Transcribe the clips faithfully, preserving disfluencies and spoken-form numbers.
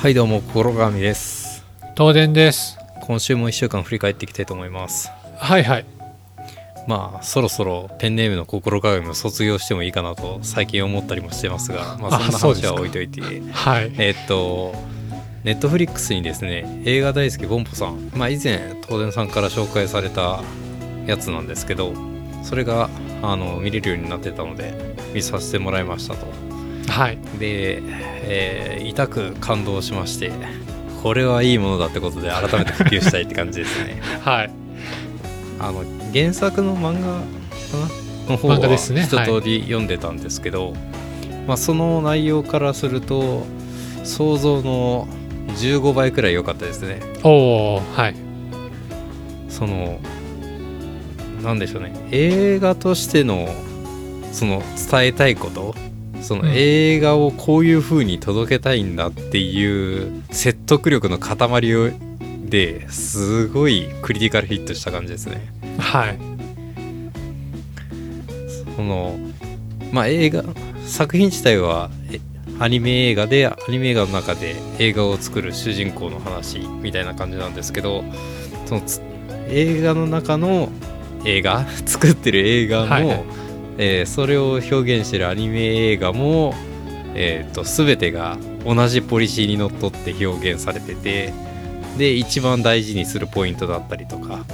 はい、どうもコロガミです。東電です。今週もいっしゅうかん振り返っていきたいと思います。はいはい、まあそろそろペンネームの心鏡を卒業してもいいかなと最近思ったりもしてますが、まあ、そんな話は置いといて、はい、えー、っとNetflixにですね、映画大好きボンポさん、まあ、以前東電さんから紹介されたやつなんですけど、それがあの見れるようになってたので見させてもらいましたと。はい、で、えー、痛く感動しまして、これはいいものだってことで改めて普及したいって感じですね。はい、あの原作の漫画かなの方は一通り読んでたんですけど、す、ね、はい、まあ、その内容からすると想像のじゅうごばいくらい良かったですね。おー、はい。そのなんでしょうね、映画としてのその伝えたいこと、その映画をこういう風に届けたいんだっていう説得力の塊をですごいクリティカルヒットした感じですね。はい、そのまあ映画作品自体はアニメ映画で、アニメ映画の中で映画を作る主人公の話みたいな感じなんですけど、その映画の中の映画作ってる映画も、はいはい、えー、それを表現してるアニメ映画も、えー、と全てが同じポリシーにのっとって表現されてて、で一番大事にするポイントだったりとか、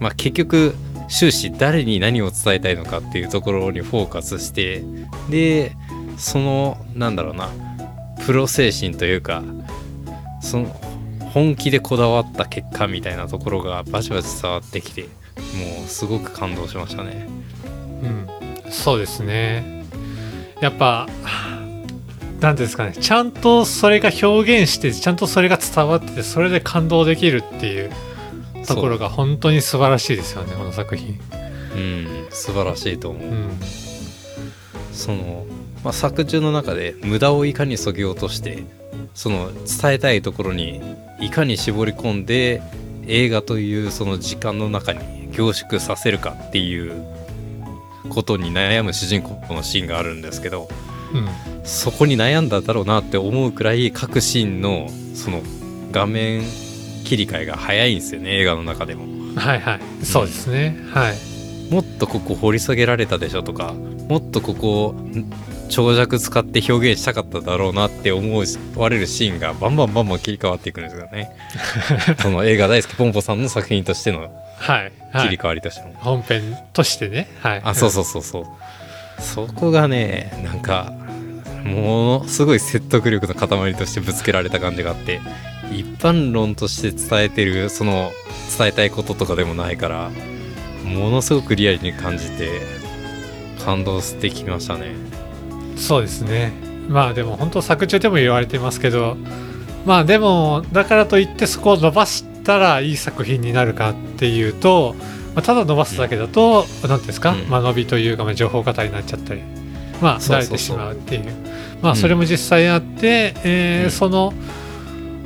まあ、結局終始誰に何を伝えたいのかっていうところにフォーカスして、でそのなんだろうな、プロ精神というか、その本気でこだわった結果みたいなところがバチバチ伝わってきて、もうすごく感動しましたね。うん、そうですね。やっぱなんですかね、ちゃんとそれが表現して、ちゃんとそれが伝わってて、それで感動できるっていうところが本当に素晴らしいですよね、この作品。うん、素晴らしいと思う。うん、その、まあ、作中の中で無駄をいかに削ぎ落として、その伝えたいところにいかに絞り込んで、映画というその時間の中に凝縮させるかっていうことに悩む主人公のシーンがあるんですけど、うん、そこに悩んだだろうなって思うくらい各シーンのその画面切り替えが早いんですよね、映画の中でも。はいはい、うん、そうですね。はい、もっとここ掘り下げられたでしょとか、もっとここ長尺使って表現したかっただろうなって思われるシーンがバンバンバンバン切り替わっていくんですよね。その映画大好きポンポさんの作品としての切り替わりとしての、はいはい、本編としてね。はい、あ、そうそうそうそう、そこがね、なんかものすごい説得力の塊としてぶつけられた感じがあって、一般論として伝えてる、その伝えたいこととかでもないから、ものすごくリアルに感じて感動してきましたね。そうですね。まあでも本当作中でも言われてますけど、まあでもだからといってそこを伸ばしたらいい作品になるかっていうと、まあ、ただ伸ばすだけだと何ですか、うん、まあ、伸びというか、まあ、情報型になっちゃったり、まあ慣れてしまうっていう、まあそれも実際あって、うん、えー、その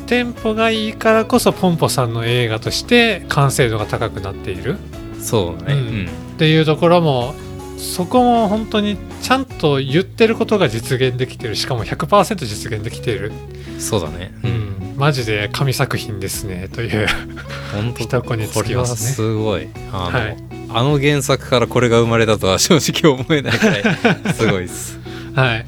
テンポがいいからこそポンポさんの映画として完成度が高くなっている。そうね、うんうん、っていうところも、そこも本当にちゃんと言ってることが実現できてる、しかも ひゃくパーセント 実現できている。そうだね、うんうん、マジで神作品ですねという一言につきますね。すごいあの、はい、あの原作からこれが生まれたとは正直思えないくらいすごいです、はい。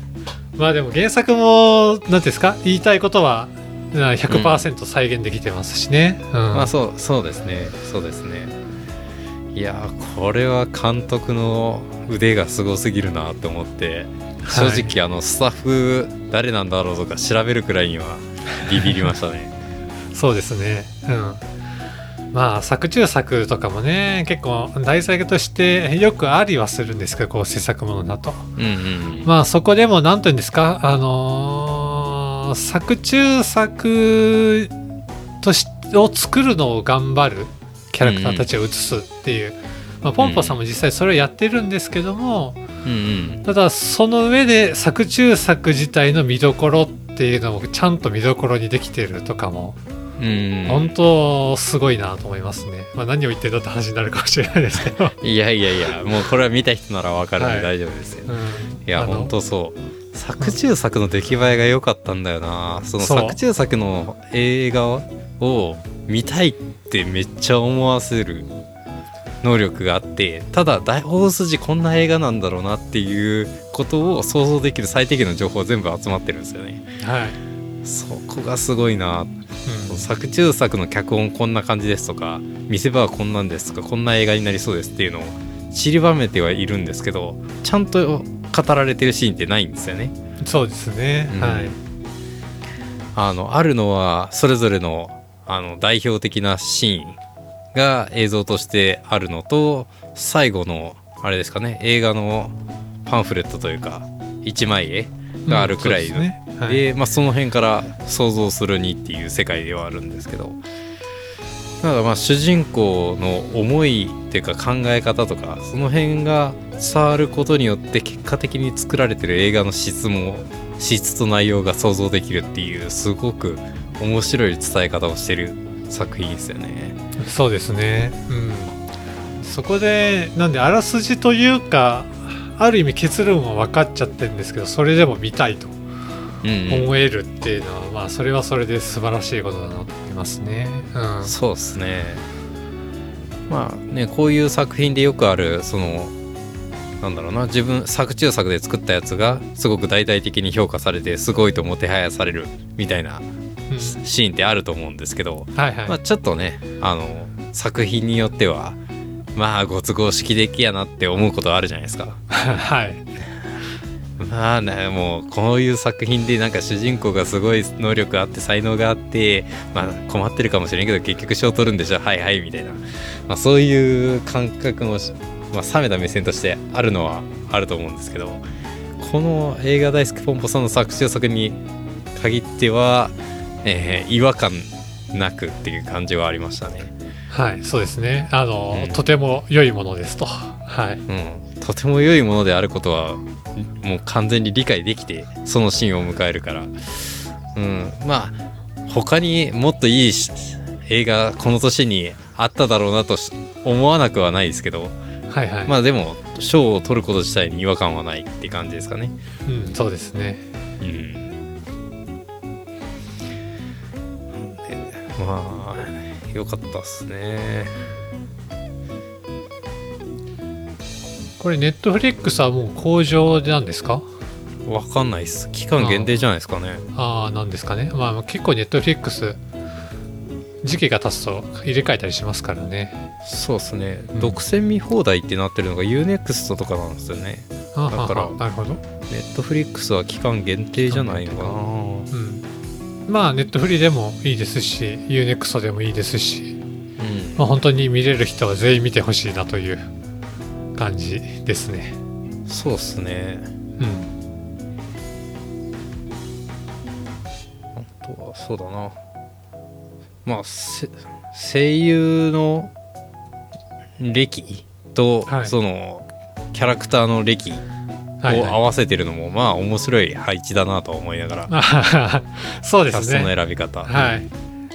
まあ、でも原作も何ですか、言いたいことは ひゃくパーセント 再現できてますしね。うんうん、まあ、そう、そうですね、そうですね。いや、これは監督の腕がすごすぎるなと思って、はい、正直あのスタッフ誰なんだろうとか調べるくらいにはビビりましたね。そうですね、うん、まあ作中作とかもね、結構題材としてよくありはするんですけど、こう制作ものだと、うんうんうん、まあそこでも何て言うんですか、あのー、作中作としを作るのを頑張るキャラクターたちを映すっていう、うんうん、まあ、ポンポさんも実際それをやってるんですけども、うんうん、ただその上で作中作自体の見どころっていうのもちゃんと見どころにできてるとかも、うん、本当すごいなと思いますね。まあ、何を言ってんだって話になるかもしれないですけどいやいやいや、もうこれは見た人なら分かるんで大丈夫ですよ、はい、うん、いや本当そう、作中作の出来栄えが良かったんだよな。その作中作の映画を見たいってめっちゃ思わせる能力があって、ただ大大筋こんな映画なんだろうなっていうことを想像できる最低限の情報全部集まってるんですよね。はい、そこがすごいな。うん、作中作の脚本こんな感じですとか、見せ場はこんなんですとか、こんな映画になりそうですっていうのを散りばめてはいるんですけど、ちゃんと語られてるシーンってないんですよね。そうですね、うん、はい。あの、あるのはそれぞれのあの代表的なシーンが映像としてあるのと、最後のあれですかね、映画のパンフレットというかいちまい絵があるくらいの、うん、そうですね、はい、で、まあ、その辺から想像するにっていう世界ではあるんですけど、だからまあ主人公の思いっていうか考え方とか、その辺が伝わることによって結果的に作られてる映画の質も質と内容が想像できるっていう、すごく面白い伝え方をしてる作品ですよね。そうですね、うん、そこでなんであらすじというか、ある意味結論は分かっちゃってるんですけど、それでも見たいと思えるっていうのは、うんうん、まあ、それはそれで素晴らしいことだなと思いますね。うん、そうですね。まあね、こういう作品でよくある、そのなんだろうな、自分作中作で作ったやつがすごく大々的に評価されて、すごいともてはやされるみたいなシーンってあると思うんですけど、うん、はいはい、まあ、ちょっとね、あの作品によってはまあご都合式的やなって思うことあるじゃないですか。はい、まあね、もうこういう作品でなんか主人公がすごい能力あって才能があって、まあ、困ってるかもしれんけど結局賞取るんでしょ、はいはいみたいな、まあ、そういう感覚も、まあ、冷めた目線としてあるのはあると思うんですけど、この映画大好きポンポさんの作中作に限っては、えー、違和感なくっていう感じはありましたね。はい、そうですね、あの、うん、とても良いものですと、はい、うん、とても良いものであることはもう完全に理解できてそのシーンを迎えるから、うん、まあ他にもっといい映画この年にあっただろうなと思わなくはないですけど、はいはい、まあでも賞を取ること自体に違和感はないって感じですかね。うん、そうですね、うん、まあ良かったっすね。これNetflixはもう工場なんですか？わかんないです。期間限定じゃないですかね。ああ、なんですかね。まあ結構Netflix時期が経つと入れ替えたりしますからね。そうですね。うん、独占見放題ってなってるのが U-ネクスト とかなんですよね。あ、だからなるほど。Netflixは期間限定じゃないのかな。うん。まあネットフリでもいいですし U-ネクスト でもいいですし、うん、まあ、本当に見れる人は全員見てほしいなという感じですね。そうですね、うん、あとはそうだな、まあ声優の歴と、はい、そのキャラクターの歴を合わせてるのもまあ面白い配置だなと思いながらそうですね、キャストの選び方、はい、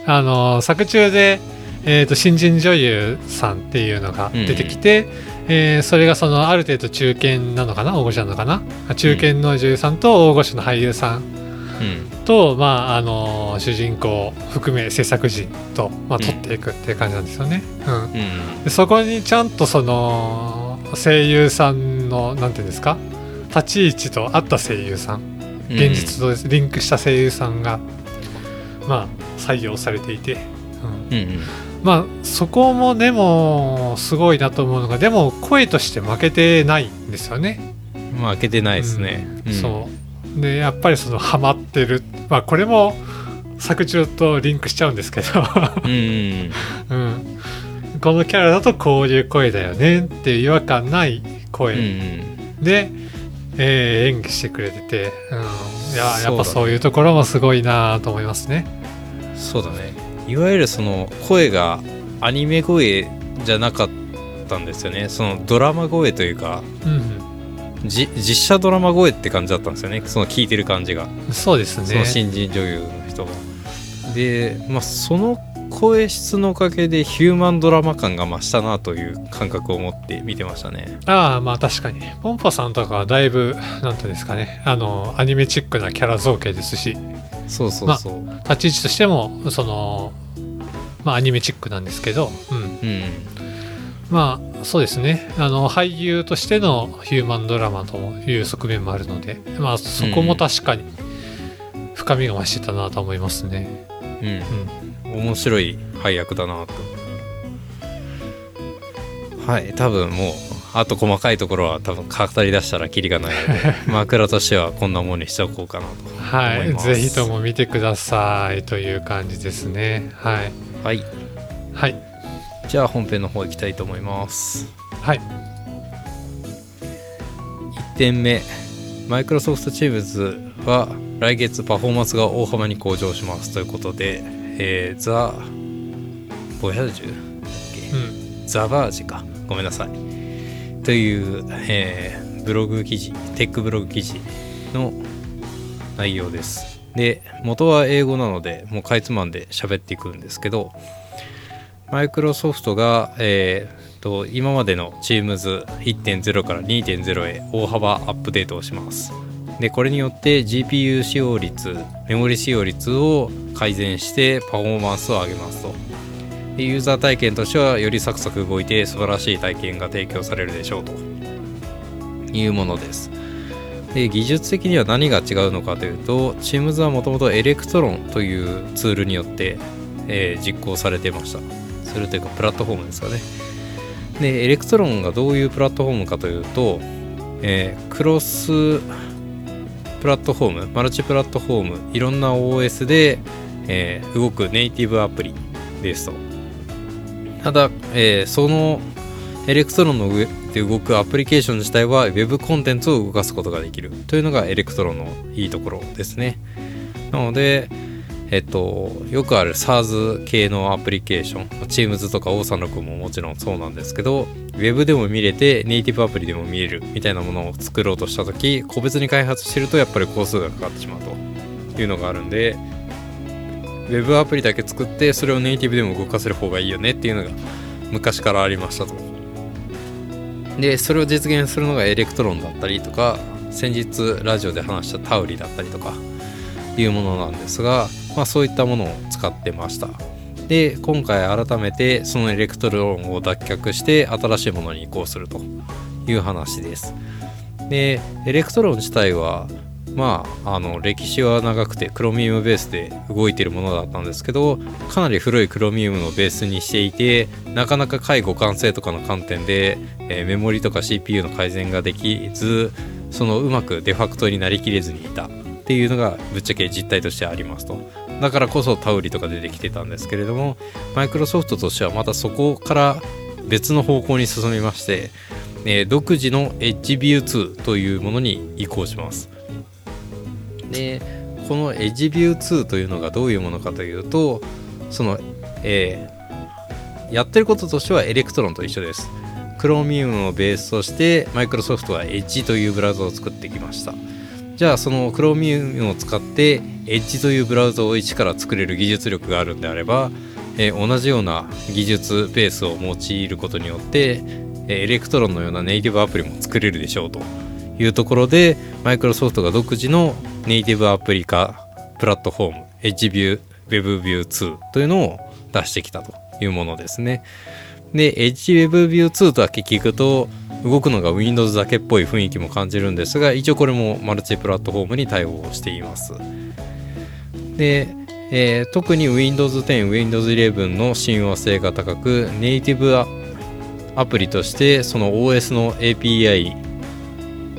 あのー、作中で、えー、と新人女優さんっていうのが出てきて、うん、えー、それがそのある程度中堅なのかな大御所なのかな、中堅の女優さんと大御所の俳優さんと、うん、まああのー、主人公含め制作陣と、まあ、撮っていくっていう感じなんですよね。うんうんうん、でそこにちゃんとその声優さんのなんていうんですか、立ち位置と合った声優さん、現実とリンクした声優さんが、うん、まあ採用されていて、うんうんうん、まあそこもでもすごいなと思うのが、でも声として負けてないんですよね。負けてないですね、うんうん、そうでやっぱりそのハマってる、まあこれも作中とリンクしちゃうんですけどうんうん、うん、このキャラだとこういう声だよねっていう違和感ない声、うんうん、でえー、演技してくれてて、うん、いや、やっぱそういうところもすごいなと思いますね。そうだね。いわゆるその声がアニメ声じゃなかったんですよね。そのドラマ声というか、うんうん、じ実写ドラマ声って感じだったんですよね。その聞いてる感じが。そうですね。その新人女優の人が。で、まあ、その声質のおかげでヒューマンドラマ感が増したなという感覚を持って見てましたね。ああ、まあ確かにポンパさんとかはだいぶなんてですかね、あのアニメチックなキャラ造形ですし、そうそうそう、まあ、立ち位置としてもそのまあアニメチックなんですけど、うん、うん、まあそうですね、あの俳優としてのヒューマンドラマという側面もあるので、まあそこも確かに深みが増してたなと思いますね。うん、うん、面白い配役だなと。はい、多分もうあと細かいところは多分語り出したらキリがないので枕としてはこんなもんにしておこうかなと思います、はい、ぜひとも見てくださいという感じですね。はいはい、はい、じゃあ本編の方行きたいと思います。はい、いってんめ、 Microsoft Teams は来月パフォーマンスが大幅に向上しますということで、えー、ザ・ボヤージュだっけ、うん、ザバージかごめんなさいという、えー、ブログ記事、テックブログ記事の内容です。で、元は英語なので、もうかいつまんで喋っていくんですけど、マイクロソフトが、えー、と今までの Teams いってんゼロ から にてんゼロ へ大幅アップデートをします。で、これによって ジーピーユー 使用率、メモリ使用率を改善してパフォーマンスを上げますと。ユーザー体験としてはよりサクサク動いて素晴らしい体験が提供されるでしょうというものです。で、技術的には何が違うのかというと、 Teams はもともと Electron というツールによって、えー、実行されてました。それというかプラットフォームですかね。で、 Electron がどういうプラットフォームかというと、えー、クロスプラットフォーム、マルチプラットフォーム、いろんな オーエス で、えー、動くネイティブアプリですと。ただ、えー、そのエレクトロンの上で動くアプリケーション自体は Web コンテンツを動かすことができるというのがエレクトロンのいいところですね。なので、えっと、よくある SaaS 系のアプリケーション、 Teams とか オーさんじゅうろく ももちろんそうなんですけど、 Web でも見れてネイティブアプリでも見れるみたいなものを作ろうとしたとき、個別に開発してるとやっぱり工数がかかってしまうというのがあるんで、ウェブアプリだけ作ってそれをネイティブでも動かせる方がいいよねっていうのが昔からありましたと。で、それを実現するのがエレクトロンだったりとか、先日ラジオで話したタウリだったりとかいうものなんですが、まあそういったものを使ってました。で、今回改めてそのエレクトロンを脱却して新しいものに移行するという話です。で、エレクトロン自体はまあ、あの歴史は長くて Chromium ベースで動いているものだったんですけど、かなり古い Chromium のベースにしていて、なかなか回互換性とかの観点で、えー、メモリとか シーピーユー の改善ができず、そのうまくデファクトになりきれずにいたっていうのがぶっちゃけ実態としてありますと。だからこそタウリとか出てきてたんですけれども、マイクロソフトとしてはまたそこから別の方向に進みまして、えー、独自の Edge ビューツー というものに移行します。で、この Edge ビューツー というのがどういうものかというと、その、えー、やってることとしてはエレクトロンと一緒です。 Chromium をベースとしてマイクロソフトは Edge というブラウザを作ってきました。じゃあその Chromium を使って Edge というブラウザを一から作れる技術力があるんであれば、えー、同じような技術ベースを用いることによってエレクトロンのようなネイティブアプリも作れるでしょうというところで、マイクロソフトが独自のネイティブアプリ化プラットフォーム Edge WebView2 というのを出してきたというものですね。で、Edge WebView2 とだけ聞くと動くのが Windows だけっぽい雰囲気も感じるんですが、一応これもマルチプラットフォームに対応しています。で、えー、特に Windows テン、Windows イレブンの親和性が高く、ネイティブアプリとしてその オーエス の エーピーアイ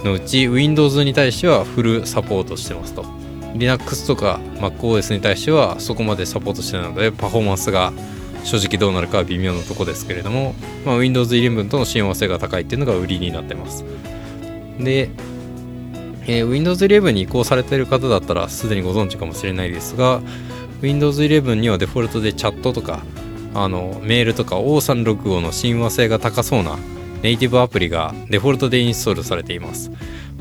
のうち Windows に対してはフルサポートしてますと。 Linux とか MacOS に対してはそこまでサポートしてないので、パフォーマンスが正直どうなるかは微妙なとこですけれども、まあ、Windows イレブンとの親和性が高いっていうのが売りになってます。で、えー、Windows イレブンに移行されている方だったらすでにご存知かもしれないですが、 Windows イレブンにはデフォルトでチャットとかあのメールとか オーさんろくご の親和性が高そうなネイティブアプリがデフォルトでインストールされています。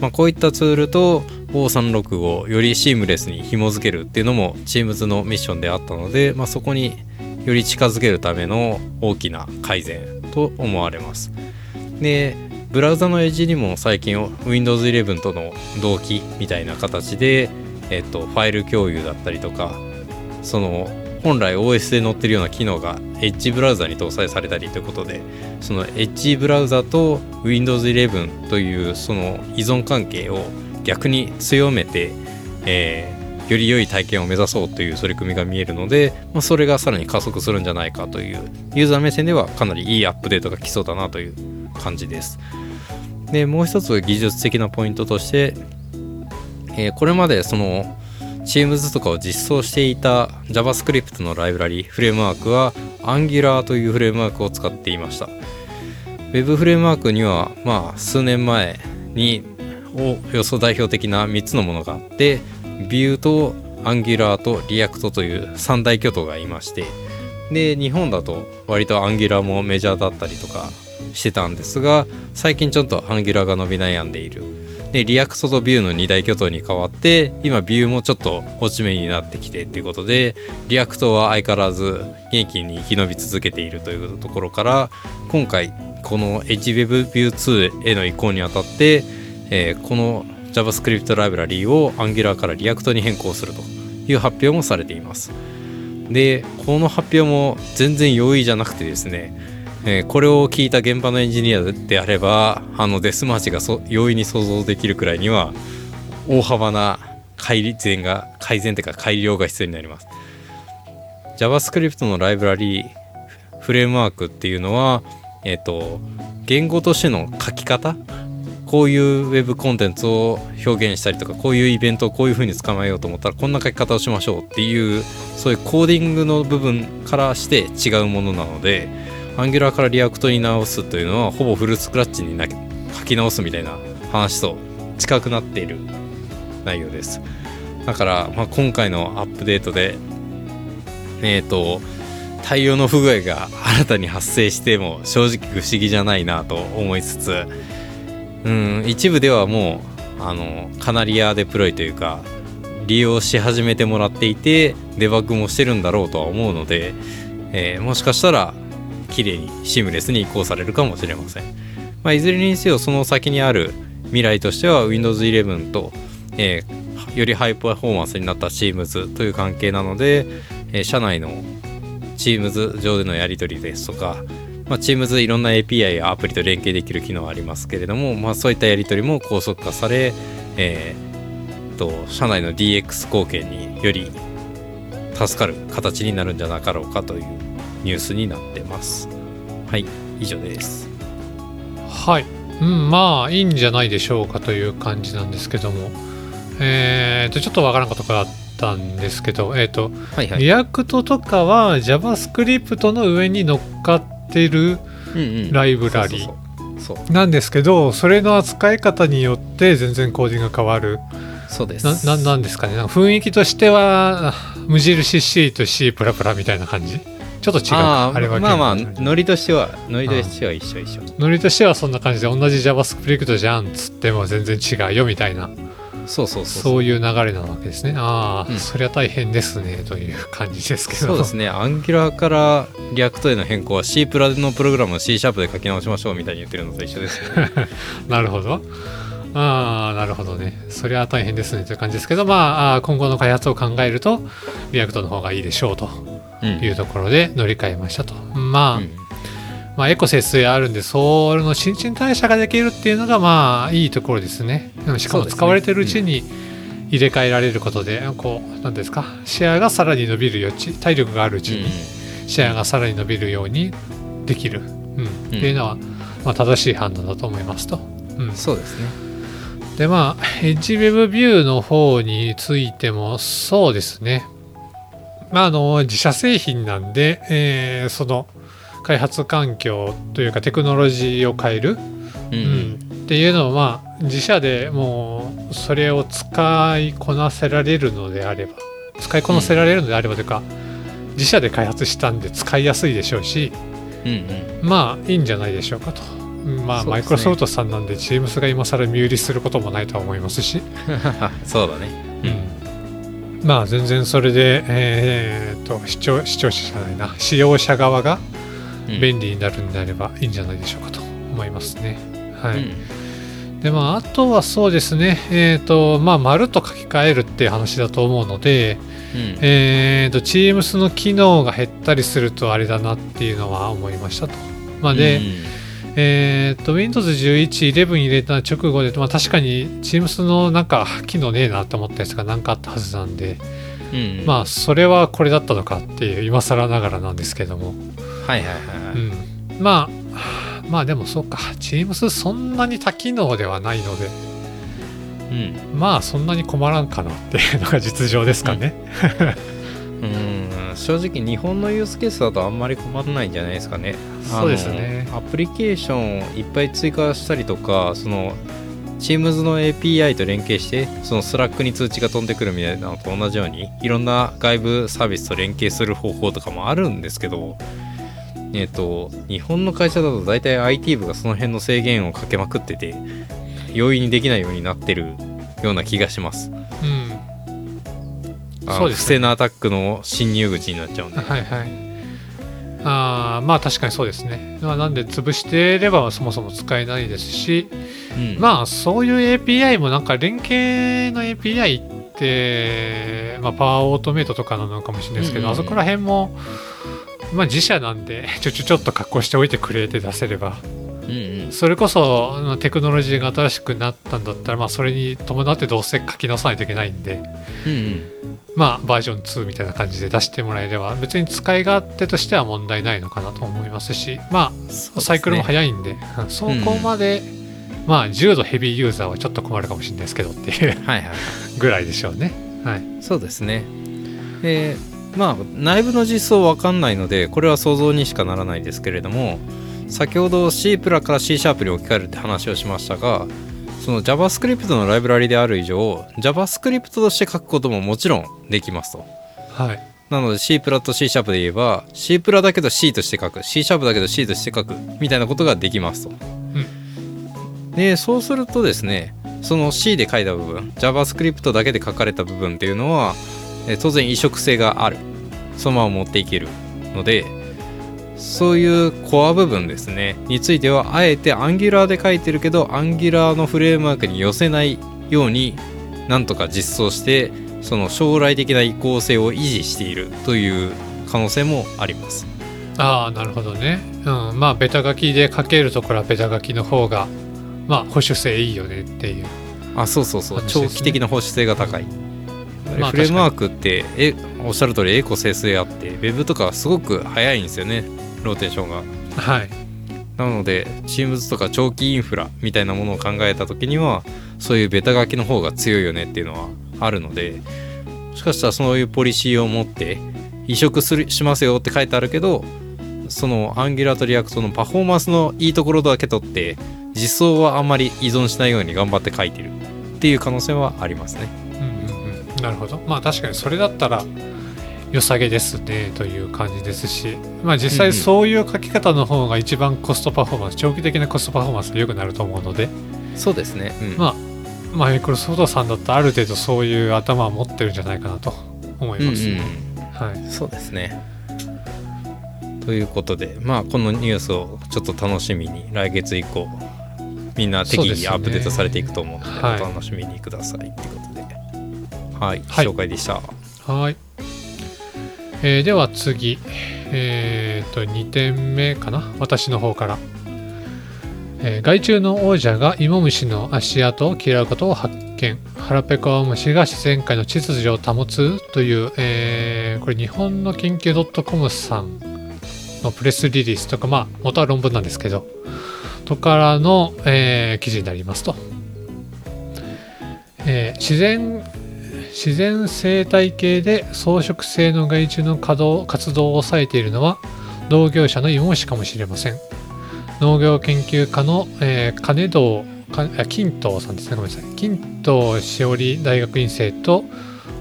まあ、こういったツールと オーさんろくご をよりシームレスに紐付けるっていうのも Teams のミッションであったので、まあ、そこにより近づけるための大きな改善と思われます。で、ブラウザのエッジにも最近 ウィンドウズイレブン との同期みたいな形で、えっと、ファイル共有だったりとか、その本来 オーエス で載ってるような機能が Edge ブラウザに搭載されたりということで、その Edge ブラウザと ウィンドウズイレブン というその依存関係を逆に強めて、えー、より良い体験を目指そうという取り組みが見えるので、まあ、それがさらに加速するんじゃないかという、ユーザー目線ではかなりいいアップデートが来そうだなという感じです。で、もう一つ技術的なポイントとして、えー、これまでそのTeams とかを実装していた JavaScript のライブラリフレームワークは Angular というフレームワークを使っていました。 Web フレームワークには、まあ、数年前におよそ代表的なみっつのものがあって、 Vue と Angular と React というさん大巨頭がいまして、で日本だと割と Angular もメジャーだったりとかしてたんですが、最近ちょっと Angular が伸び悩んでいる。で、リアクトとビューのに大巨頭に変わって、今ビューもちょっと落ち目になってきてということで、リアクトは相変わらず元気に生き延び続けているというところから、今回この Edge WebView2 への移行にあたって、えー、この JavaScript ライブラリーを Angular から React に変更するという発表もされています。で、この発表も全然容易じゃなくてですね、えー、これを聞いた現場のエンジニアであれば、あのデスマーチがそ容易に想像できるくらいには大幅な改善が改善というか改良が必要になります。 JavaScript のライブラリーフレームワークっていうのは、えーと、言語としての書き方、こういうウェブコンテンツを表現したりとか、こういうイベントをこういうふうに捕まえようと思ったらこんな書き方をしましょうっていう、そういうコーディングの部分からして違うものなので、アンギュラーからリアクトに直すというのはほぼフルスクラッチに書き直すみたいな話と近くなっている内容です。だから、まあ、今回のアップデートで、えーと、対応の不具合が新たに発生しても正直不思議じゃないなと思いつつ、うん、一部ではもうあのカナリアデプロイというか利用し始めてもらっていて、デバッグもしてるんだろうとは思うので、えー、もしかしたら綺麗にシームレスに移行されるかもしれません。まあ、いずれにせよその先にある未来としては Windows イレブンと、えー、よりハイパフォーマンスになった Teams という関係なので、えー、社内の Teams 上でのやり取りですとか、まあ、Teams いろんな エーピーアイ やアプリと連携できる機能ありますけれども、まあ、そういったやり取りも高速化され、えー、と社内の ディーエックス 貢献により助かる形になるんじゃなかろうかというニュースになってます。はい、以上です。はい、うん、まあいいんじゃないでしょうかという感じなんですけども、えーとちょっとわからんことがあったんですけど、えーと、はいはい、リアクトとかは JavaScript の上に乗っかってるライブラリなんですけど、それの扱い方によって全然コーディングが変わる。そうです。 な, な, なんですかね、なんか雰囲気としては無印 C と C プラプラみたいな感じ、ちょっと違う。ああれはまあまあノリとしてはノリとしては一緒一緒。ノリとしてはそんな感じで、同じ JavaScript じゃんっつっても全然違うよみたいな。そうそうそう。そういう流れなわけですね。ああ、うん、そりゃ大変ですねという感じですけど。そうですね。Angular から React への変更は C プラのプログラムを C シャープで書き直しましょうみたいに言ってるのと一緒ですね。なるほど。ああ、なるほどね。そりゃ大変ですねという感じですけど、まあ今後の開発を考えると React の方がいいでしょうと。うん、いうところで乗り換えましたと。まあ、うん、まあエコ節制あるんで、その新陳代謝ができるっていうのがまあいいところですね。しかも使われてるうちに入れ替えられることで、うん、こうなんですか、シェアがさらに伸びる余地、体力があるうちにシェアがさらに伸びるようにできる、うんうん、っていうのはまあ正しい判断だと思いますと。うん、そうですね。でまあEdge WebView の方についてもそうですね。まあ、あの自社製品なんで、えー、その開発環境というかテクノロジーを変える、うんうん、っていうのを、まあ、自社でもうそれを使いこなせられるのであれば使いこなせられるのであればというか、うん、自社で開発したんで使いやすいでしょうし、うんうん、まあいいんじゃないでしょうかと。まあ、マイクロソフトさんなんで Teams が今更身売りすることもないとは思いますしそうだね、うん、まあ全然それで、えー、と視聴、視聴者じゃないな、使用者側が便利になるんであればいいんじゃないでしょうかと思いますね。はい。うん、で、まああとはそうですね、えっ、ー、と、まあ丸と書き換えるっていう話だと思うので、うん、えっ、ー、と、Teams の機能が減ったりするとあれだなっていうのは思いましたと。まあで、うんえー、と ウィンドウズイレブン入れた直後で、まあ、確かに Teams のなんか機能ねえなと思ったやつがなんかあったはずなんで、うん、まあそれはこれだったのかっていう今更ながらなんですけども、はいはいはい、うん、まあまあでもそうか Teams そんなに多機能ではないので、うん、まあそんなに困らんかなっていうのが実情ですかね、うん、うん正直日本のユースケースだとあんまり困らないんじゃないですかね。そうですね、アプリケーションをいっぱい追加したりとか、その Teams の エーピーアイ と連携してその Slack に通知が飛んでくるみたいなのと同じようにいろんな外部サービスと連携する方法とかもあるんですけど、えっと日本の会社だと大体 アイティー 部がその辺の制限をかけまくってて容易にできないようになってるような気がします。うん。そうですね、不正なアタックの侵入口になっちゃうんで。はいはい。あまあ確かにそうですね、まあ、なんで潰してればそもそも使えないですし、うん、まあそういう エーピーアイ もなんか連携の エーピーアイ って、まあ、パワーオートメイトとかなのかもしれないですけど、うんうんうん、あそこら辺も、まあ、自社なんでちょちょちょっと格好しておいてくれて出せれば、うんうん、それこそテクノロジーが新しくなったんだったら、まあ、それに伴ってどうせ書き直さないといけないんで、うんうん、まあバージョンツーみたいな感じで出してもらえれば別に使い勝手としては問題ないのかなと思いますし、まあサイクルも早いんで、そこまで、うん、まあ重度ヘビーユーザーはちょっと困るかもしれないですけどっていうはい、はい、ぐらいでしょうね、はい、そうですね。で、まあ内部の実装わかんないのでこれは想像にしかならないですけれども、先ほど C プラから C シャープに置き換えるって話をしましたが、その JavaScript のライブラリである以上 JavaScript として書くことももちろんできますと、はい、なので C プラと C シャープで言えば C プラだけど C として書く、 C シャープだけど C として書くみたいなことができますと、うん、でそうするとですね、その C で書いた部分 JavaScript だけで書かれた部分っていうのは当然移植性がある、そのまま持っていけるので、そういうコア部分ですねについてはあえて Angular で書いてるけど Angular のフレームワークに寄せないようになんとか実装して、その将来的な移行性を維持しているという可能性もあります。ああなるほどね、うん、まあベタ書きで書けるところはベタ書きの方がまあ保守性いいよねっていう、あそうそうそう、ね、長期的な保守性が高い、まあ、フレームワークってえおっしゃる通りエコ生成あって Web とかはすごく早いんですよね、ローテーションが。はい。なので Teams とか長期インフラみたいなものを考えた時にはそういうベタ書きの方が強いよねっていうのはあるので、もしかしたらそういうポリシーを持って移植するしますよって書いてあるけど、その Angular と React のパフォーマンスのいいところだけ取って実装はあんまり依存しないように頑張って書いてるっていう可能性はありますね。うんうん、なるほど。まあ確かにそれだったら良さげですねという感じですし、まあ、実際そういう書き方の方が一番コストパフォーマンス、長期的なコストパフォーマンスが良くなると思うので、そうですね、うん、まあマイクロソフトさんだったらある程度そういう頭を持ってるんじゃないかなと思います、うんうんはい、そうですね。ということで、まあ、このニュースをちょっと楽しみに来月以降みんな適宜アップデートされていくと思うの で, うで、ねはい、お楽しみにくださいということで、はい、はい、紹介でした。はいえー、では次、えー、とにてんめかな、私の方から、えー、害虫の王者がイモムシの足跡を嫌うことを発見、ハラペコアムシが自然界の秩序を保つという、えー、これ日本の研究 .com さんのプレスリリースとか、まあ元は論文なんですけどとからの、えー、記事になりますと、えー、自然自然生態系で草食性の害虫の活動を抑えているのは同業者のイモムシかもしれません。農業研究家の、えー、金堂金東さんですね、ごめんなさい、金東しおり大学院生と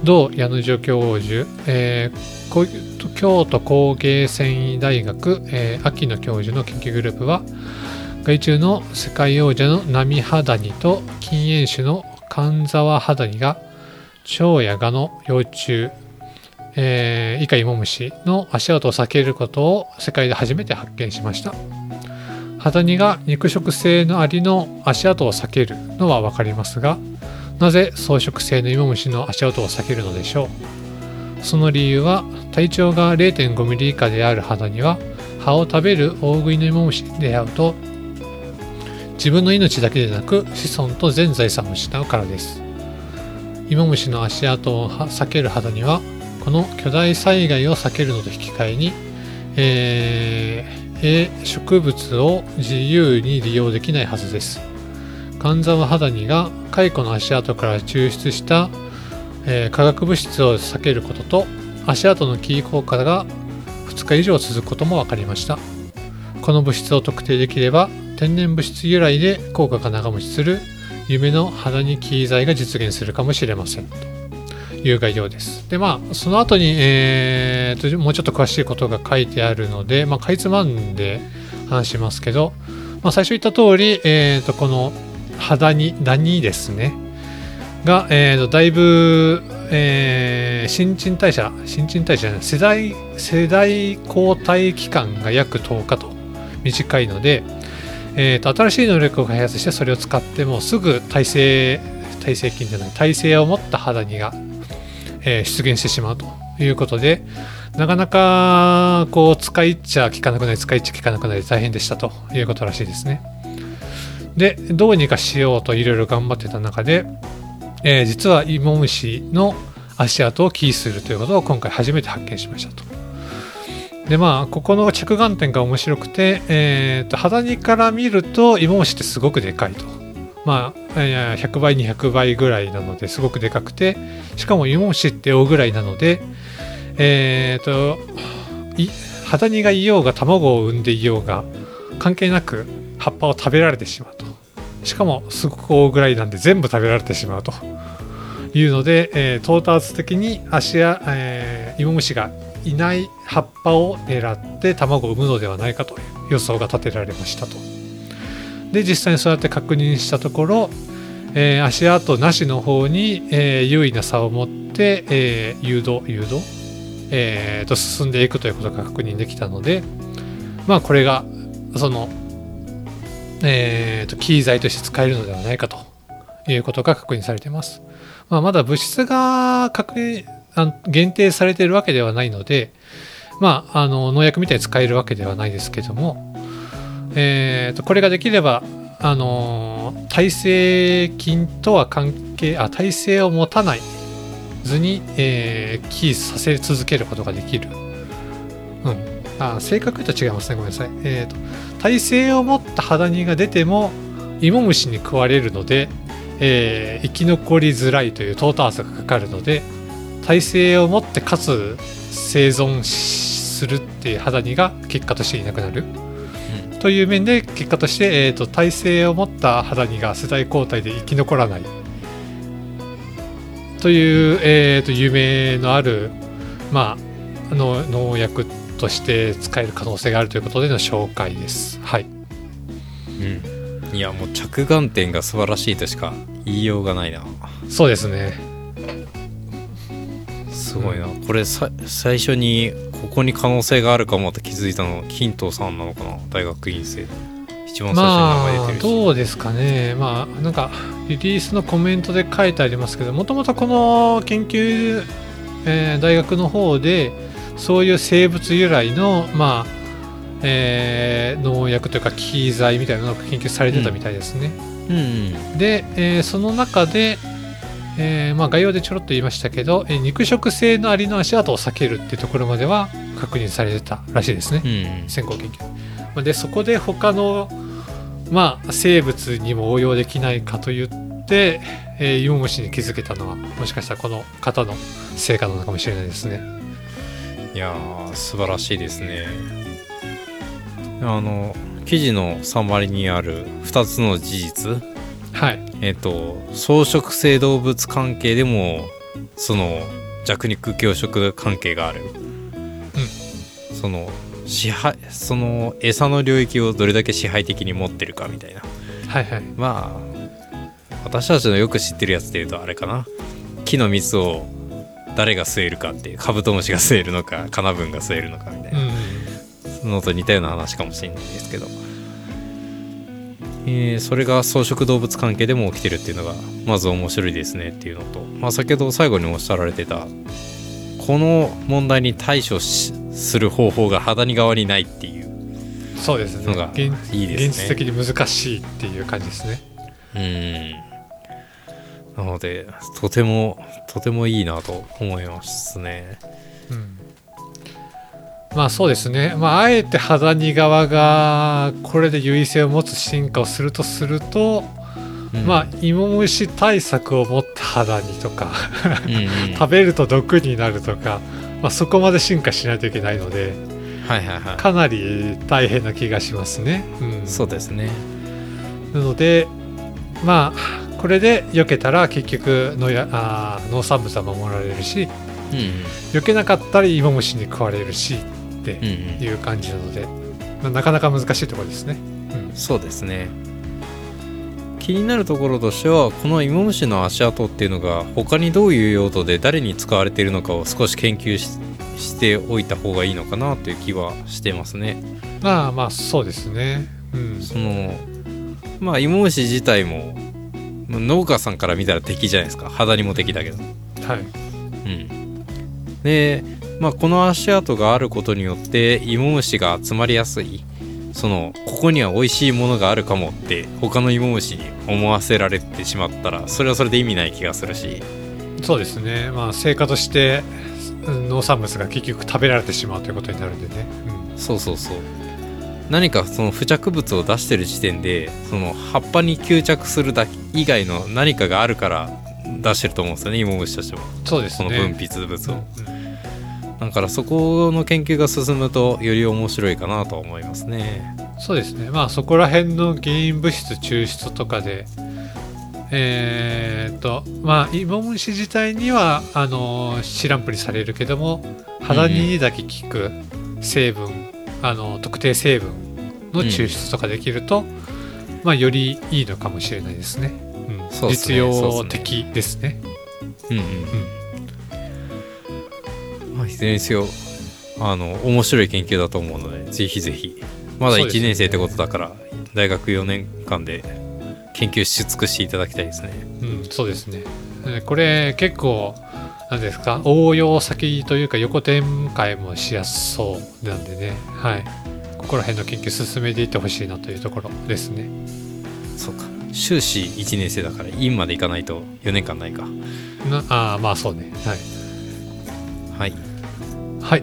同矢野助教授、えー、京都工芸繊維大学、えー、秋野教授の研究グループは害虫の世界王者のナミハダニと禁煙種のカンザワハダニが蝶やガの幼虫、えー、イカイモムシの足跡を避けることを世界で初めて発見しました。ハタニが肉食性のアリの足跡を避けるのは分かりますが、なぜ草食性のイモムシの足音を避けるのでしょう。その理由は体長が れいてんごミリ 以下であるハタニは葉を食べる大食いのイモムシに出会うと自分の命だけでなく子孫と全財産を失うからです。イモムシの足跡を避けるハタニはこの巨大災害を避けるのと引き換えに、えー、植物を自由に利用できないはずです。ガンザワハダニが蚕の足跡から抽出した、えー、化学物質を避けることと足跡のキー効果がふつか以上続くことも分かりました。この物質を特定できれば天然物質由来で効果が長持ちする夢のハダニキー剤が実現するかもしれませんという概要です。でまあその後に、えー、もうちょっと詳しいことが書いてあるので、まあ、かいつまんで話しますけど、まあ、最初言った通り、えー、とこのハダニダニですねが、えー、とだいぶ、えー、新陳代謝新陳代謝じゃない世代世代交代期間が約とおかと短いので、えー、と新しい能力を開発してそれを使ってもすぐ耐性耐性菌じゃない耐性を持ったハダニが、えー、出現してしまうということで、なかなかこう使いっちゃ効かなくなり使いっちゃ効かなくなり大変でしたということらしいですね。でどうにかしようといろいろ頑張ってた中で、えー、実はイモムシの足跡をキーするということを今回初めて発見しましたと。でまあここの着眼点が面白くて、えー、とハダニから見るとイモムシってすごくでかいと、まあひゃくばいにひゃくばいぐらいなのですごくでかくて、しかもイモムシって大ぐらいなので、えー、とハダニがいようが卵を産んでいようが関係なく葉っぱを食べられてしまうと、しかもすごく大ぐらいなんで全部食べられてしまうというので、えー、到達的に足や、えー、イモムシがいない葉っぱを狙って卵を産むのではないかという予想が立てられましたと。で実際にそうやって確認したところ、えー、足跡なしの方に、えー、優位な差を持って、えー、誘導誘導、えー、と進んでいくということが確認できたので、まあこれがそのえー、とキー剤として使えるのではないかということが確認されています。まあ、まだ物質が確認限定されているわけではないので、まあ、あの農薬みたいに使えるわけではないですけども、えー、とこれができればあの耐性菌とは関係あ耐性を持たないずに、えー、キーさせ続けることができる。うんあ正確と違いますねごめんなさい、えー、と耐性を持ったハダニが出てもイモムシに食われるので、えー、生き残りづらいというトータースがかかるので、耐性を持ってかつ生存するっていうハダニが結果としていなくなる、うん、という面で結果として、えー、と耐性を持ったハダニが世代交代で生き残らないという、えー、と夢のある、まあ、の農薬として使える可能性があるということでの紹介です。はい。うん。いやもう着眼点が素晴らしいとしか言いようがないな。そうですね。すごいな。うん、これさ最初にここに可能性があるかもって気づいたのは金藤さんなのかな、大学院生。一番最初に名前出てるし。まあどうですかね。まあなんかリリースのコメントで書いてありますけど、もともとこの研究、えー、大学の方でそういう生物由来の、まあえー、農薬というかキー剤みたいなのが研究されてたみたいですね、うんうん、で、えー、その中で、えーまあ、概要でちょろっと言いましたけど、えー、肉食性のアリの足跡を避けるっていうところまでは確認されてたらしいですね、うんうん、先行研究で、そこで他の、まあ、生物にも応用できないかといって、えー、イモムシに気づけたのはもしかしたらこの方の成果なのかもしれないですね。いやー素晴らしいですね。あの記事のサマリにあるふたつの事実、はい、えっと草食性動物関係でもその弱肉強食関係がある、うん、その支配その餌の領域をどれだけ支配的に持ってるかみたいな、はいはい、まあ私たちのよく知ってるやつでいうとあれかな木の蜜を誰が吸えるかっていう、カブトムシが吸えるのかカナブンが吸えるのかみたいな、うん、そのと似たような話かもしれないですけど、えー、それが草食動物関係でも起きてるっていうのがまず面白いですねっていうのと、まあ、先ほど最後におっしゃられてたこの問題に対処しする方法が肌に側にないっていうそうですね、のがいいですね。現実的に難しいっていう感じですね。うん、なのでとてもとてもいいなと思いますね、うん、まあそうですね、まあ、あえてハダニ側がこれで優位性を持つ進化をするとすると、うん、まあ芋虫対策を持ったハダニとかうん、うん、食べると毒になるとか、まあ、そこまで進化しないといけないので、はいはいはい、かなり大変な気がしますね、うん、そうですね。なのでまあこれで避けたら結局のやあ農産物は守られるし、うんうん、避けなかったらイモムシに食われるしっていう感じなので、うんうんまあ、なかなか難しいところですね、うん、そうですね。気になるところとしてはこのイモムシの足跡っていうのが他にどういう用途で誰に使われているのかを少し研究ししておいた方がいいのかなという気はしてますね。ああまあそうですね、うん、そのまあイモムシ自体も農家さんから見たら敵じゃないですか。肌にも敵だけど、はい、うん、で、まあ、この足跡があることによってイモムシが集まりやすい、そのここには美味しいものがあるかもって他のイモムシに思わせられてしまったらそれはそれで意味ない気がするし、そうですね、まあ、成果として農産物が結局食べられてしまうということになるんでね、うん、そうそうそう、何かその付着物を出してる時点でその葉っぱに吸着するだけ以外の何かがあるから出してると思うんですよね、イモムシとしては。そうですね、この分泌物を、うん、だからそこの研究が進むとより面白いかなと思いますね。そうですね、まあそこら辺の原因物質抽出とかでえー、っとまあイモムシ自体にはあの知らんぷりされるけどもハダニにだけ効く成分、うん、あの特定成分の抽出とかできると、うんまあ、よりいいのかもしれないですね、うん、そうですね、実用的ですね。うんうんうん、まあ、いずれにせよあの面白い研究だと思うのでぜひぜひ、まだいちねん生ってことだから、ね、大学よねんかんで研究し尽くしていただきたいですね。うん、そうですね。これ結構なんですか、応用先というか横展開もしやすそうなんでね、はい、ここら辺の研究進めていってほしいなというところですね。そうか、修士いちねん生だから院まで行かないとよねんかんないかな。ああまあそうね、はいはい、はい、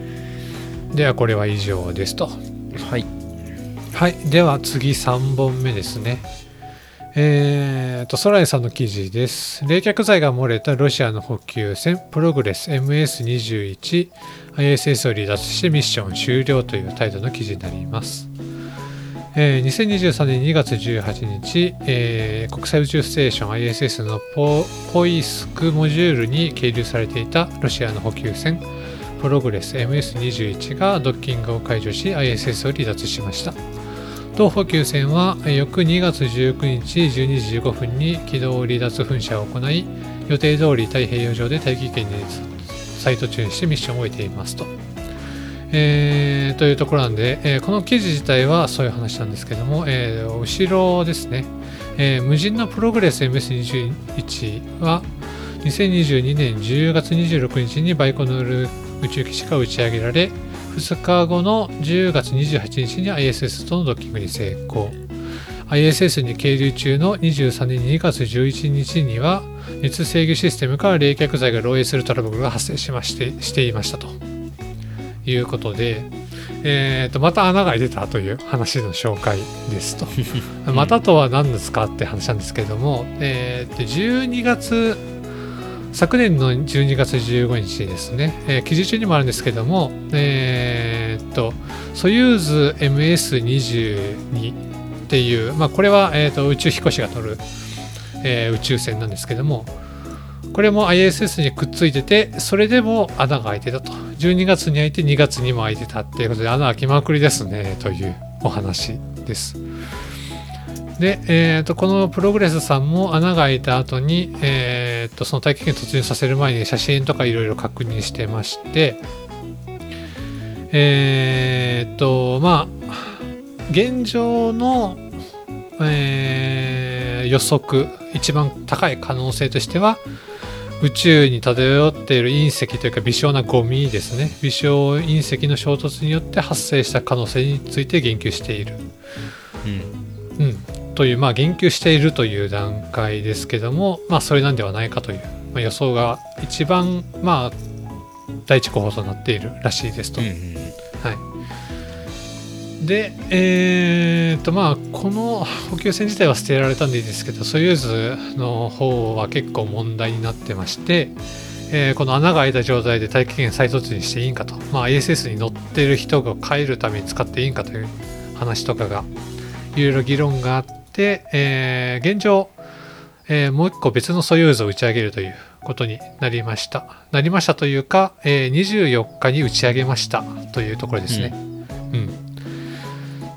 ではこれは以上ですと。はい、はい、では次さんぼんめですね。えー、とソライさんの記事です。冷却剤が漏れたロシアの補給船プログレス エムエスにじゅういち アイエスエス を離脱してミッション終了というタイトルの記事になります。えー、にせんにじゅうさんねんにがつじゅうはちにち、えー、国際宇宙ステーション アイエスエス の ポ, ポイスクモジュールに係留されていたロシアの補給船プログレス エムエスにじゅういち がドッキングを解除し アイエスエス を離脱しました。同補給船は翌にがつじゅうくにちじゅうにじじゅうごふんに軌道離脱噴射を行い、予定通り太平洋上で大気圏に再途中してミッションを終えていますと、えー、というところなんで、えー、この記事自体はそういう話なんですけども、えー、後ろですね、えー、無人のプログレス エムエスにじゅういち はにせんにじゅうにねんじゅうがつにじゅうろくにちにバイコヌール宇宙基地から打ち上げられ、ふつかごのじゅうがつにじゅうはちにちに アイエスエス とのドッキングに成功。 アイエスエス に係留中のにじゅうさんねんにがつじゅういちにちには熱制御システムから冷却剤が漏洩するトラブルが発生しまして、していましたということで、えー、とまた穴が出たという話の紹介ですとまたとは何ですかって話なんですけども、えー、とじゅうにがつ昨年のじゅうにがつじゅうごにちですね、えー、記事中にもあるんですけども、えー、っとソユーズ エムエスにじゅうに っていう、まあ、これは、えー、っと宇宙飛行士が乗る、えー、宇宙船なんですけども、これも アイエスエス にくっついてて、それでも穴が開いてたと。じゅうにがつに開いてにがつにも開いてたっていうことで、穴開きまくりですねというお話です。で、えー、とこのプログレスさんも穴が開いた後に、えー、とその体験に突入させる前に写真とかいろいろ確認してまして、えー、っとまあ現状の、えー、予測一番高い可能性としては宇宙に漂っている隕石というか微小なゴミですね、微小隕石の衝突によって発生した可能性について言及している、うんうん、という、まあ言及しているという段階ですけども、まあそれなんではないかという、まあ、予想が一番まあ第一候補となっているらしいですと、うんうん、はい、でえー、っとまあこの補給線自体は捨てられたんでいいですけど、ソユーズの方は結構問題になってまして、えー、この穴が開いた状態で大気圏再突入していいんかと、まあ、アイエスエス に乗ってる人が帰るために使っていいんかという話とかがいろいろ議論があって、えー、現状、えー、もう一個別のソユーズを打ち上げるということになりました。なりましたというか、えー、にじゅうよっかに打ち上げましたというところですね。うん。うん、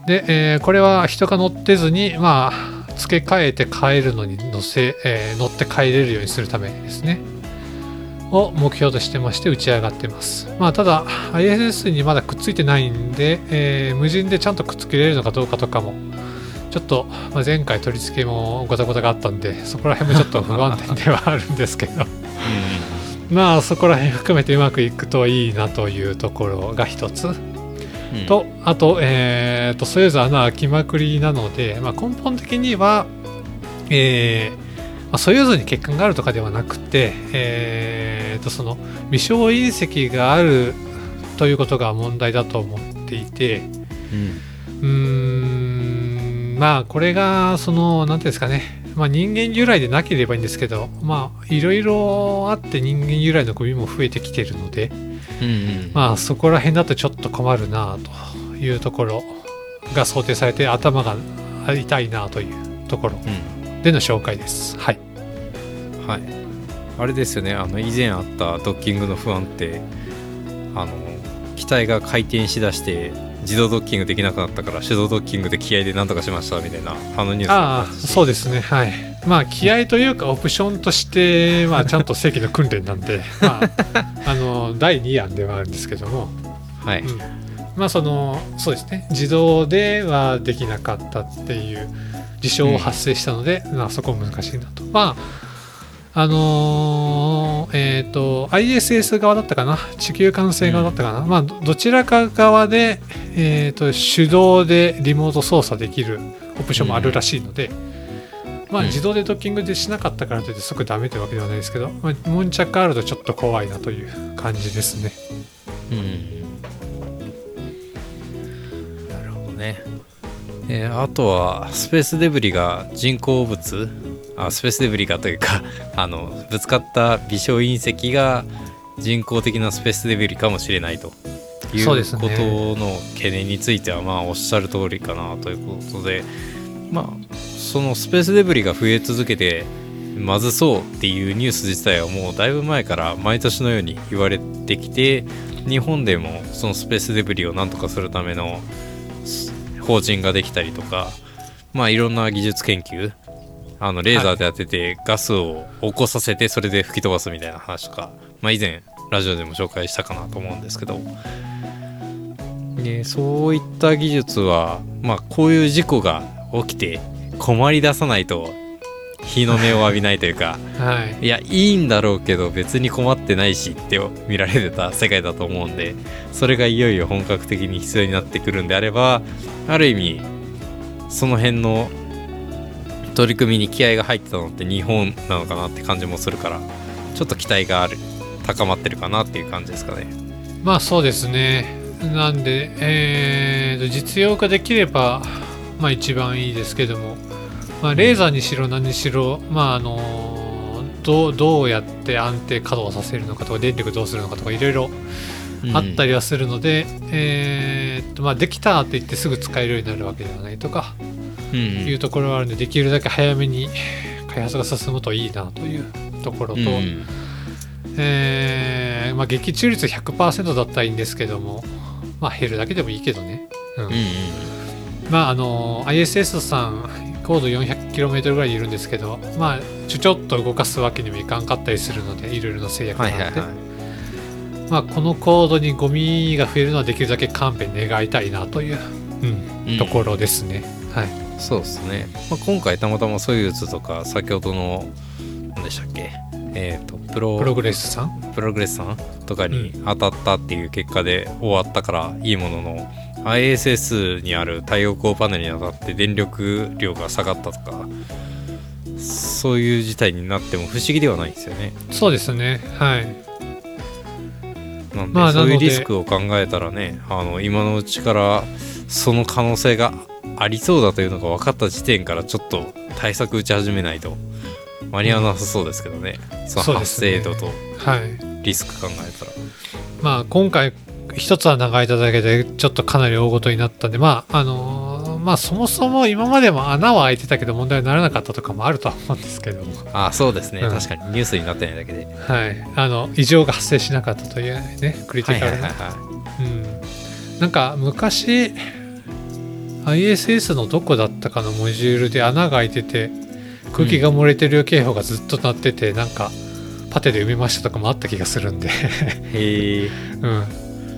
で、えー、これは人が乗ってずに、まあ、付け替えて帰るのに乗せ、えー、乗って帰れるようにするためですね。を目標としてまして打ち上がってます。まあ、ただ アイエスエス にまだくっついてないんで、えー、無人でちゃんとくっつけれるのかどうかとかもちょっと、まあ、前回取り付けもごたごたがあったんでそこら辺もちょっと不安定ではあるんですけどまあそこら辺含めてうまくいくといいなというところが一つ、うん、とあと、えー、とソユーズ穴開きまくりなので、まあ、根本的には、えーソユーズに欠陥があるとかではなくて、えー、とその微小隕石があるということが問題だと思っていて、うん、うーんまあこれがその何ていうんですかね、まあ、人間由来でなければいいんですけど、まあいろいろあって人間由来のゴミも増えてきているので、うんうん、まあそこら辺だとちょっと困るなというところが想定されて頭が痛いなというところ。うんでの紹介です。はい、はい、あれですよね、あの以前あったドッキングの不安って、あの機体が回転しだして自動ドッキングできなくなったから手動ドッキングで気合でなんとかしましたみたいな、あのニュース。ああそうですね、はい、まあ気合というかオプションとして、まあ、ちゃんと正規の訓練なんでまあ、あのだいに案ではあるんですけども、はい、うん、まあそのそうですね、自動ではできなかったっていう事象を発生したので、うん、まあ、そこ難しいなと。まああのー、えっ、ー、と アイエスエス 側だったかな、地球管制側だったかな、うん、まあどちらか側で、えー、と手動でリモート操作できるオプションもあるらしいので、うん、まあ自動でドッキングでしなかったからといってすぐダメというわけではないですけど、まあ、悶着あるとちょっと怖いなという感じですね。うん、なるほどね。えー、あとはスペースデブリが人工物あスペースデブリがというかあのぶつかった微小隕石が人工的なスペースデブリかもしれないということの懸念については、まあおっしゃる通りかなということで、まあそのスペースデブリが増え続けてまずそうっていうニュース自体はもうだいぶ前から毎年のように言われてきて、日本でもそのスペースデブリをなんとかするための法人ができたりとか、まあいろんな技術研究、あのレーザーで当ててガスを起こさせてそれで吹き飛ばすみたいな話とか、まあ以前ラジオでも紹介したかなと思うんですけど、ね、そういった技術はまあこういう事故が起きて困り出さないと日の目を浴びないというか、はい、いやいいんだろうけど別に困ってないしって見られてた世界だと思うんで、それがいよいよ本格的に必要になってくるんであれば、ある意味その辺の取り組みに気合が入ってたのって日本なのかなって感じもするから、ちょっと期待がある高まってるかなっていう感じですかね。まあそうですね。なんで、えー、実用化できれば、まあ、一番いいですけども、まあ、レーザーにしろ何にしろ、まああの ど, どうやって安定稼働させるのかとか電力どうするのかとかいろいろあったりはするので、うん、えーっとまあ、できたって言ってすぐ使えるようになるわけではないとかいうところがあるので、できるだけ早めに開発が進むといいなというところと、うん、えーまあ、撃中率 ひゃくパーセント だったらいいんですけども、まあ、減るだけでもいいけどね、うんうん、まああの アイエスエス さん高度 400キロメートルぐらいいるんですけど、まあちょちょっと動かすわけにもいかんかったりするので、いろいろな制約があって、はいはいはい、まあ、このコードにゴミが増えるのはできるだけ勘弁願いたいなという、うんうん、ところですね。はい、そうですね、まあ、今回たまたまソユーズとか先ほどの何でしたっけ、えー、とプロ、プログレスさんプログレスさんとかに当たったっていう結果で終わったからいいものの、うん、アイエスエス にある太陽光パネルに当たって電力量が下がったとか、そういう事態になっても不思議ではないんですよね。そうですね、はい。なんで、まあ、そういうリスクを考えたらね、あの今のうちからその可能性がありそうだというのが分かった時点からちょっと対策打ち始めないと間に合わなさそうですけどね、うん、その発生度とリスク考えたら、ね、はい、まあ、今回一つ穴が開いただけでちょっとかなり大ごとになったんで、まああのー、まあそもそも今までも穴は開いてたけど問題にならなかったとかもあるとは思うんですけども、ああそうですね、うん、確かにニュースになってないだけで、はい、あの異常が発生しなかったというね、クリティカルな、なんか昔 アイエスエス のどこだったかのモジュールで穴が開いてて空気が漏れてる警報がずっと鳴ってて、うん、なんかパテで埋めましたとかもあった気がするんでへえ、う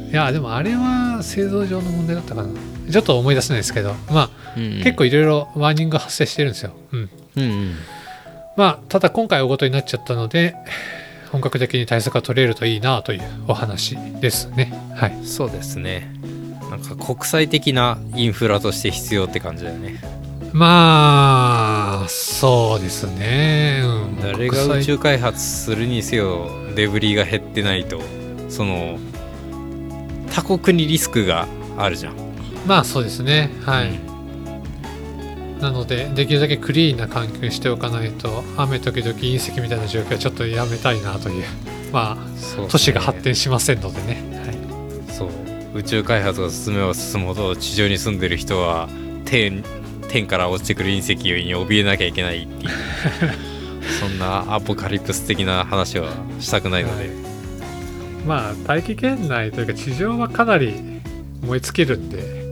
ん、いやでもあれは製造上の問題だったかな、ちょっと思い出せないですけど、まあ、うんうん、結構いろいろワーニング発生してるんですよ、うんうんうん、まあただ今回大ごとになっちゃったので本格的に対策が取れるといいなというお話ですね。はい、そうですね、なんか国際的なインフラとして必要って感じだよね。まあそうですね、うん、誰が宇宙開発するにせよデブリが減ってないと、その他国にリスクがあるじゃん。まあそうですね、はい、うん、なのでできるだけクリーンな環境にしておかないと、雨時々隕石みたいな状況はちょっとやめたいなという、まあそうですね、都市が発展しませんのでね、はい、そう、宇宙開発が進めば進むほど地上に住んでる人は天天から落ちてくる隕石に怯えなきゃいけないっていうそんなアポカリプス的な話はしたくないので、はい、まあ大気圏内というか地上はかなり燃え尽きるんで、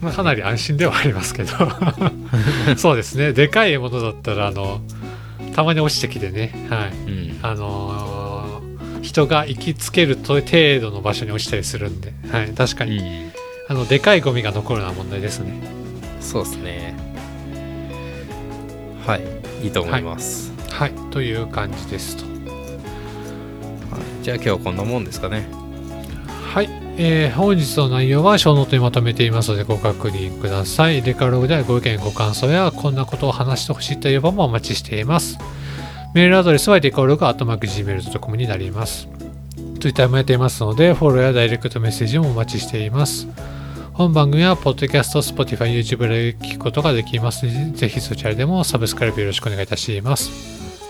まあ、かなり安心ではありますけどそうですね、でかいものだったらあのたまに落ちてきてね、はい、うん、あのー、人が行きつける程度の場所に落ちたりするんで、はい、確かに、うん、あのでかいゴミが残るのは問題ですね。そうですね、はい、いいと思います、はい、はい、という感じですと、はい、じゃあ今日はこんなもんですかね。はい、えー、本日の内容は小ノートにまとめていますのでご確認ください。デカログではご意見ご感想やこんなことを話してほしいという場もお待ちしています。メールアドレスはデカログアットマーク ジーメールドットコム になります。ツイッターもやっていますのでフォローやダイレクトメッセージもお待ちしています。本番組はポッドキャスト、Spotify、YouTube で聞くことができますので、ぜひそちらでもサブスクライブよろしくお願いいたします。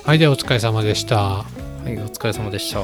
はい、ではお疲れ様でした。はい、お疲れ様でした。